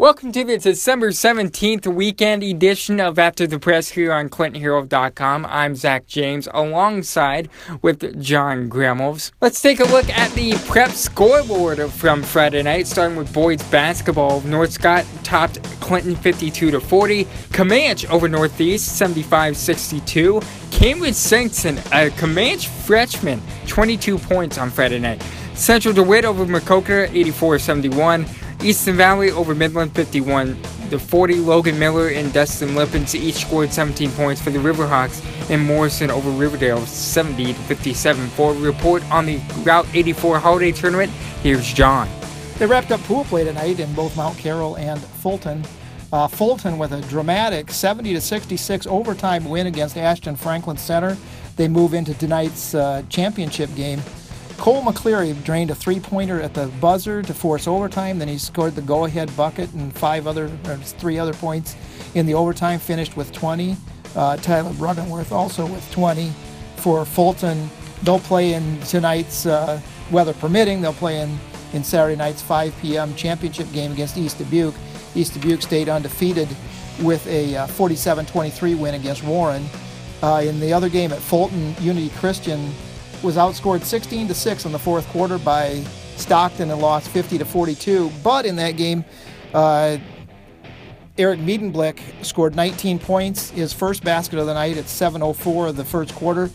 Welcome to the December 17th weekend edition of After the Press here on ClintonHerald.com. I'm Zach James alongside with John Gramels. Let's take a look at the prep scoreboard from Friday night, starting with Boyd's Basketball. North Scott topped Clinton 52-40. Comanche over Northeast 75-62. Cambridge Sinkson, a Comanche freshman, 22 points on Friday night. Central DeWitt over McCooker 84-71. Easton Valley over Midland 51-40. Logan Miller and Dustin Lippins each scored 17 points for the Riverhawks, and Morrison over Riverdale 70-57. For a report on the Route 84 Holiday Tournament, here's John. They wrapped up pool play tonight in both Mount Carroll and Fulton. Fulton with a dramatic 70-66 overtime win against Ashton Franklin Center. They move into tonight's championship game. Cole McCleary drained a three-pointer at the buzzer to force overtime. Then he scored the go-ahead bucket and three other points in the overtime, finished with 20. Tyler Bruggenworth also with 20 for Fulton. They'll play in tonight's, weather permitting, they'll play in Saturday night's 5 p.m. championship game against East Dubuque. East Dubuque stayed undefeated with a 47-23 win against Warren. In the other game at Fulton, Unity Christian was outscored 16-6 in the fourth quarter by Stockton and lost 50-42. But in that game, Eric Miedenblick scored 19 points, his first basket of the night at 7:04 of the first quarter,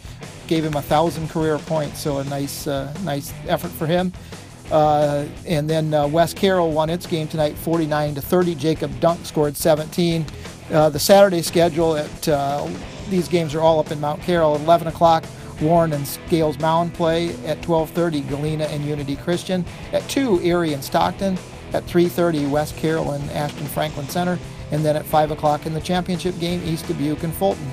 gave him 1,000 career points. So a nice effort for him. And then West Carroll won its game tonight, 49-30. Jacob Dunk scored 17. The Saturday schedule at these games are all up in Mount Carroll. At 11 o'clock. Warren and Scales Mound play. At 12:30, Galena and Unity Christian. At 2, Erie and Stockton. At 3:30, West Carroll and Ashton Franklin Center. And then at 5 o'clock in the championship game, East Dubuque and Fulton.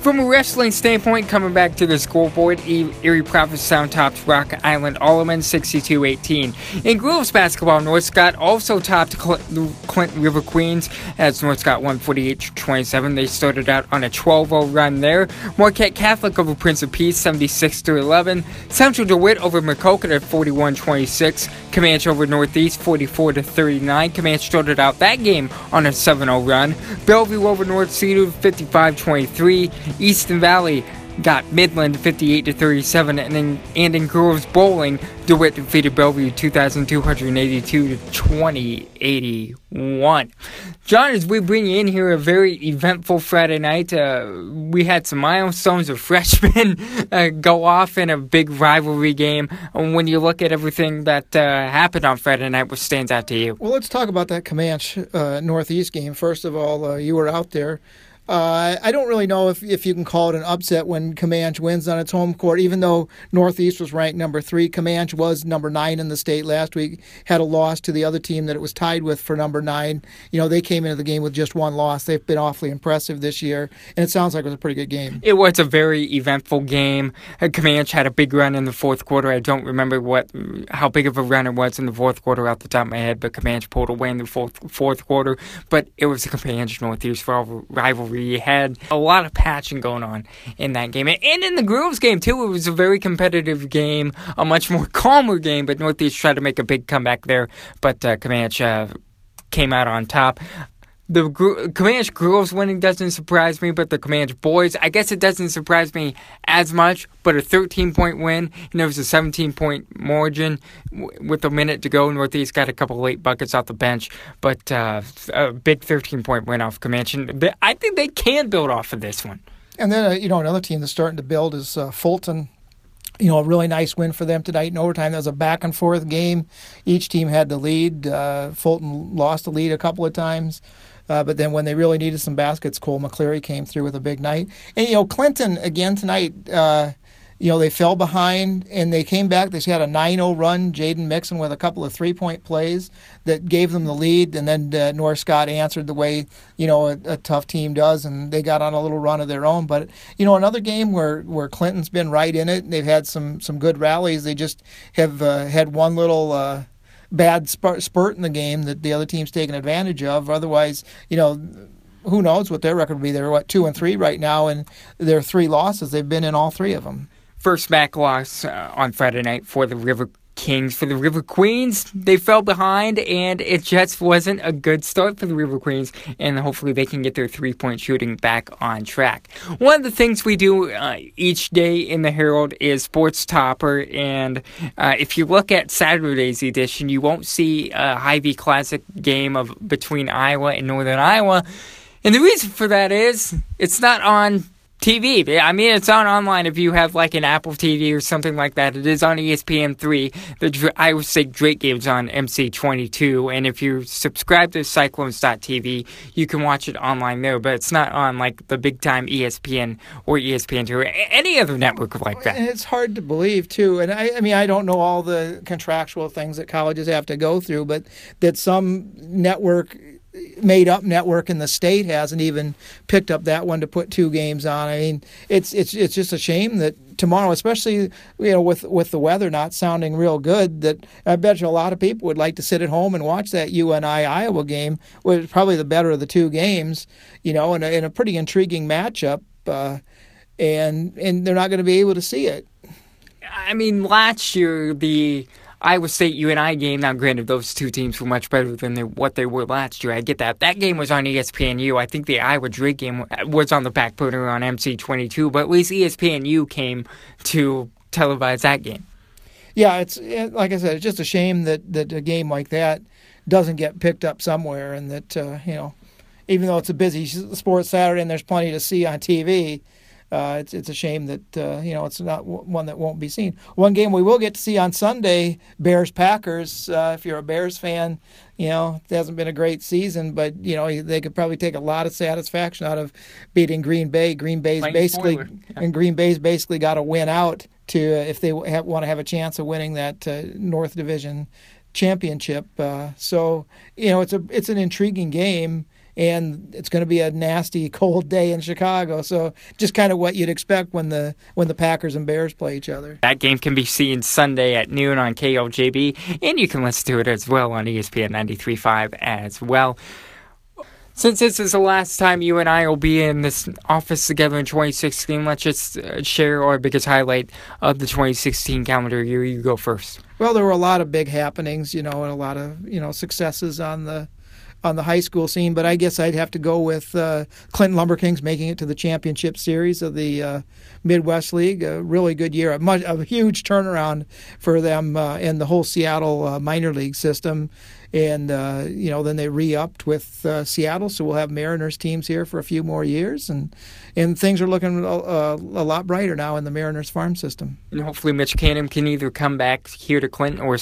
From a wrestling standpoint, coming back to the scoreboard, Erie Provincetown topped Rock Island Alderman 62-18. In girls basketball, North Scott also topped Clinton River Queens as North Scott won 48-27. They started out on a 12-0 run there. Marquette Catholic over Prince of Peace 76-11. Central DeWitt over McCoqueta at 41-26. Comanche over Northeast 44-39. Comanche started out that game on a 7-0 run. Bellevue over North Cedar 55-23. Easton Valley got Midland 58-37, and in girls bowling, DeWitt defeated Bellevue 2,282 to 2081. John, as we bring you in here, a very eventful Friday night. We had some milestones of freshmen go off in a big rivalry game. And when you look at everything that happened on Friday night, what stands out to you? Well, let's talk about that Comanche Northeast game. First of all, you were out there. I don't really know if you can call it an upset when Comanche wins on its home court, even though Northeast was ranked number 3. Comanche was number 9 in the state last week, had a loss to the other team that it was tied with for number 9. You know, they came into the game with just one loss. They've been awfully impressive this year, and it sounds like it was a pretty good game. It was a very eventful game. Comanche had a big run in the fourth quarter. I don't remember how big of a run it was in the fourth quarter off the top of my head, but Comanche pulled away in the fourth quarter. But it was a Comanche Northeast rivalry. We had a lot of patching going on in that game. And in the girls game, too, it was a very competitive game, a much more calmer game, but Northeast tried to make a big comeback there. But Comanche came out on top. The Comanche girls winning doesn't surprise me, but the Comanche boys, I guess it doesn't surprise me as much, but a 13-point win, and there was a 17-point margin with a minute to go. Northeast got a couple late buckets off the bench, but a big 13-point win off Comanche. I think they can build off of this one. And then, another team that's starting to build is Fulton. A really nice win for them tonight in overtime. That was a back-and-forth game. Each team had the lead. Fulton lost the lead a couple of times. But then when they really needed some baskets, Cole McCleary came through with a big night. And, Clinton, again tonight, they fell behind and they came back. They had a 9-0 run, Jaden Mixon with a couple of three-point plays that gave them the lead. And then North Scott answered the way, a tough team does, and they got on a little run of their own. But, another game where Clinton's been right in it, and they've had some good rallies. They just have had one little bad spurt in the game that the other team's taken advantage of. Otherwise, who knows what their record would be. They're, 2-3 right now, and their 3 losses, they've been in all 3 of them. First back loss on Friday night for the River Kings for the River Queens, they fell behind, and it just wasn't a good start for the River Queens, and hopefully they can get their three-point shooting back on track. One of the things we do each day in the Herald is Sports Topper, and if you look at Saturday's edition, you won't see a Hy-Vee Classic game of between Iowa and Northern Iowa, and the reason for that is it's not on TV. I mean, it's on online if you have like an Apple TV or something like that. It is on ESPN3. The Iowa State Drake game's on MC22, and if you subscribe to Cyclones.tv, you can watch it online there, but it's not on like the big time ESPN or ESPN2 or any other network like that. And it's hard to believe, too. And I mean, I don't know all the contractual things that colleges have to go through, but that some network, made-up network in the state hasn't even picked up that one to put two games on. I mean, it's just a shame that tomorrow, especially with the weather not sounding real good, that I bet you a lot of people would like to sit at home and watch that UNI-Iowa game, which is probably the better of the two games, you know, and a pretty intriguing matchup, and they're not going to be able to see it. I mean, last year, the Iowa State UNI game, now granted those two teams were much better than what they were last year, I get that. That game was on ESPNU. I think the Iowa Drake game was on the back burner on MC22, but at least ESPNU came to televise that game. Yeah, it's like I said, it's just a shame that a game like that doesn't get picked up somewhere, and that, you know, even though it's a busy sports Saturday and there's plenty to see on TV, it's a shame that, you know, it's not one that won't be seen. One game we will get to see on Sunday, Bears-Packers. If you're a Bears fan, you know, it hasn't been a great season, but, you know, they could probably take a lot of satisfaction out of beating Green Bay. Green Bay's basically got to win out to if they want to have a chance of winning that North Division championship. So, you know, it's an intriguing game. And it's going to be a nasty, cold day in Chicago. So just kind of what you'd expect when the Packers and Bears play each other. That game can be seen Sunday at noon on KLJB. And you can listen to it as well on ESPN 93.5 as well. Since this is the last time you and I will be in this office together in 2016, let's just share our biggest highlight of the 2016 calendar year. You go first. Well, there were a lot of big happenings, you know, and a lot of, you know, successes on the high school scene, but I guess I'd have to go with Clinton Lumber Kings making it to the championship series of the Midwest League. A really good year, a huge turnaround for them in the whole Seattle minor league system. And, you know, then they re-upped with Seattle, so we'll have Mariners teams here for a few more years. And things are looking a lot brighter now in the Mariners farm system. And hopefully Mitch Canham can either come back here to Clinton or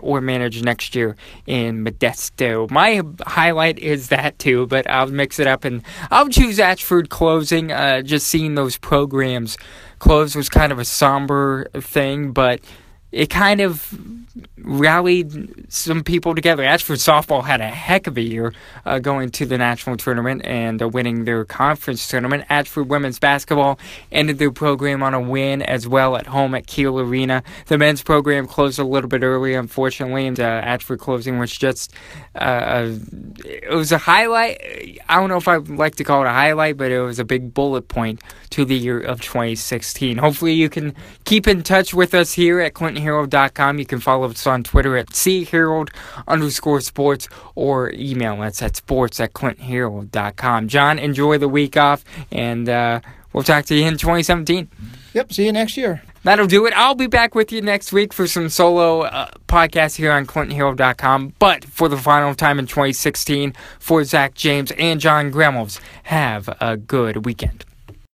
or manage next year in Modesto. My highlight is that, too, but I'll mix it up. And I'll choose Ashford closing, just seeing those programs close was kind of a somber thing, but it kind of rallied some people together. Ashford softball had a heck of a year going to the national tournament and winning their conference tournament. Ashford women's basketball ended their program on a win as well at home at Kiel Arena. The men's program closed a little bit early, unfortunately, and Ashford closing was just it was a highlight. I don't know if I would like to call it a highlight, but it was a big bullet point to the year of 2016. Hopefully you can keep in touch with us here at ClintonHerald.com. You can follow us on Twitter at @CHerald_sports or email us at sports@ClintonHerald.com. John, enjoy the week off, and we'll talk to you in 2017. Yep, see you next year. That'll do it. I'll be back with you next week for some solo podcasts here on ClintonHerald.com. But for the final time in 2016, for Zach James and John Gramels, have a good weekend.